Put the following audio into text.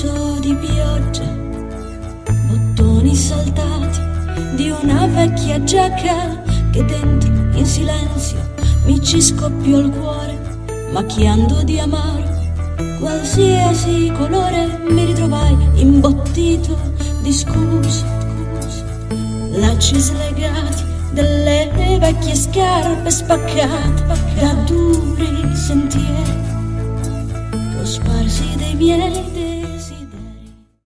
guscio di pioggia, bottoni saltati di una vecchia giacca che dentro in silenzio mi ci scoppiò il cuore, macchiando di amaro qualsiasi colore. Mi ritrovai imbottito, discusso, lacci slegati delle vecchie scarpe spaccate da duri sentieri, che ho sparsi dei miei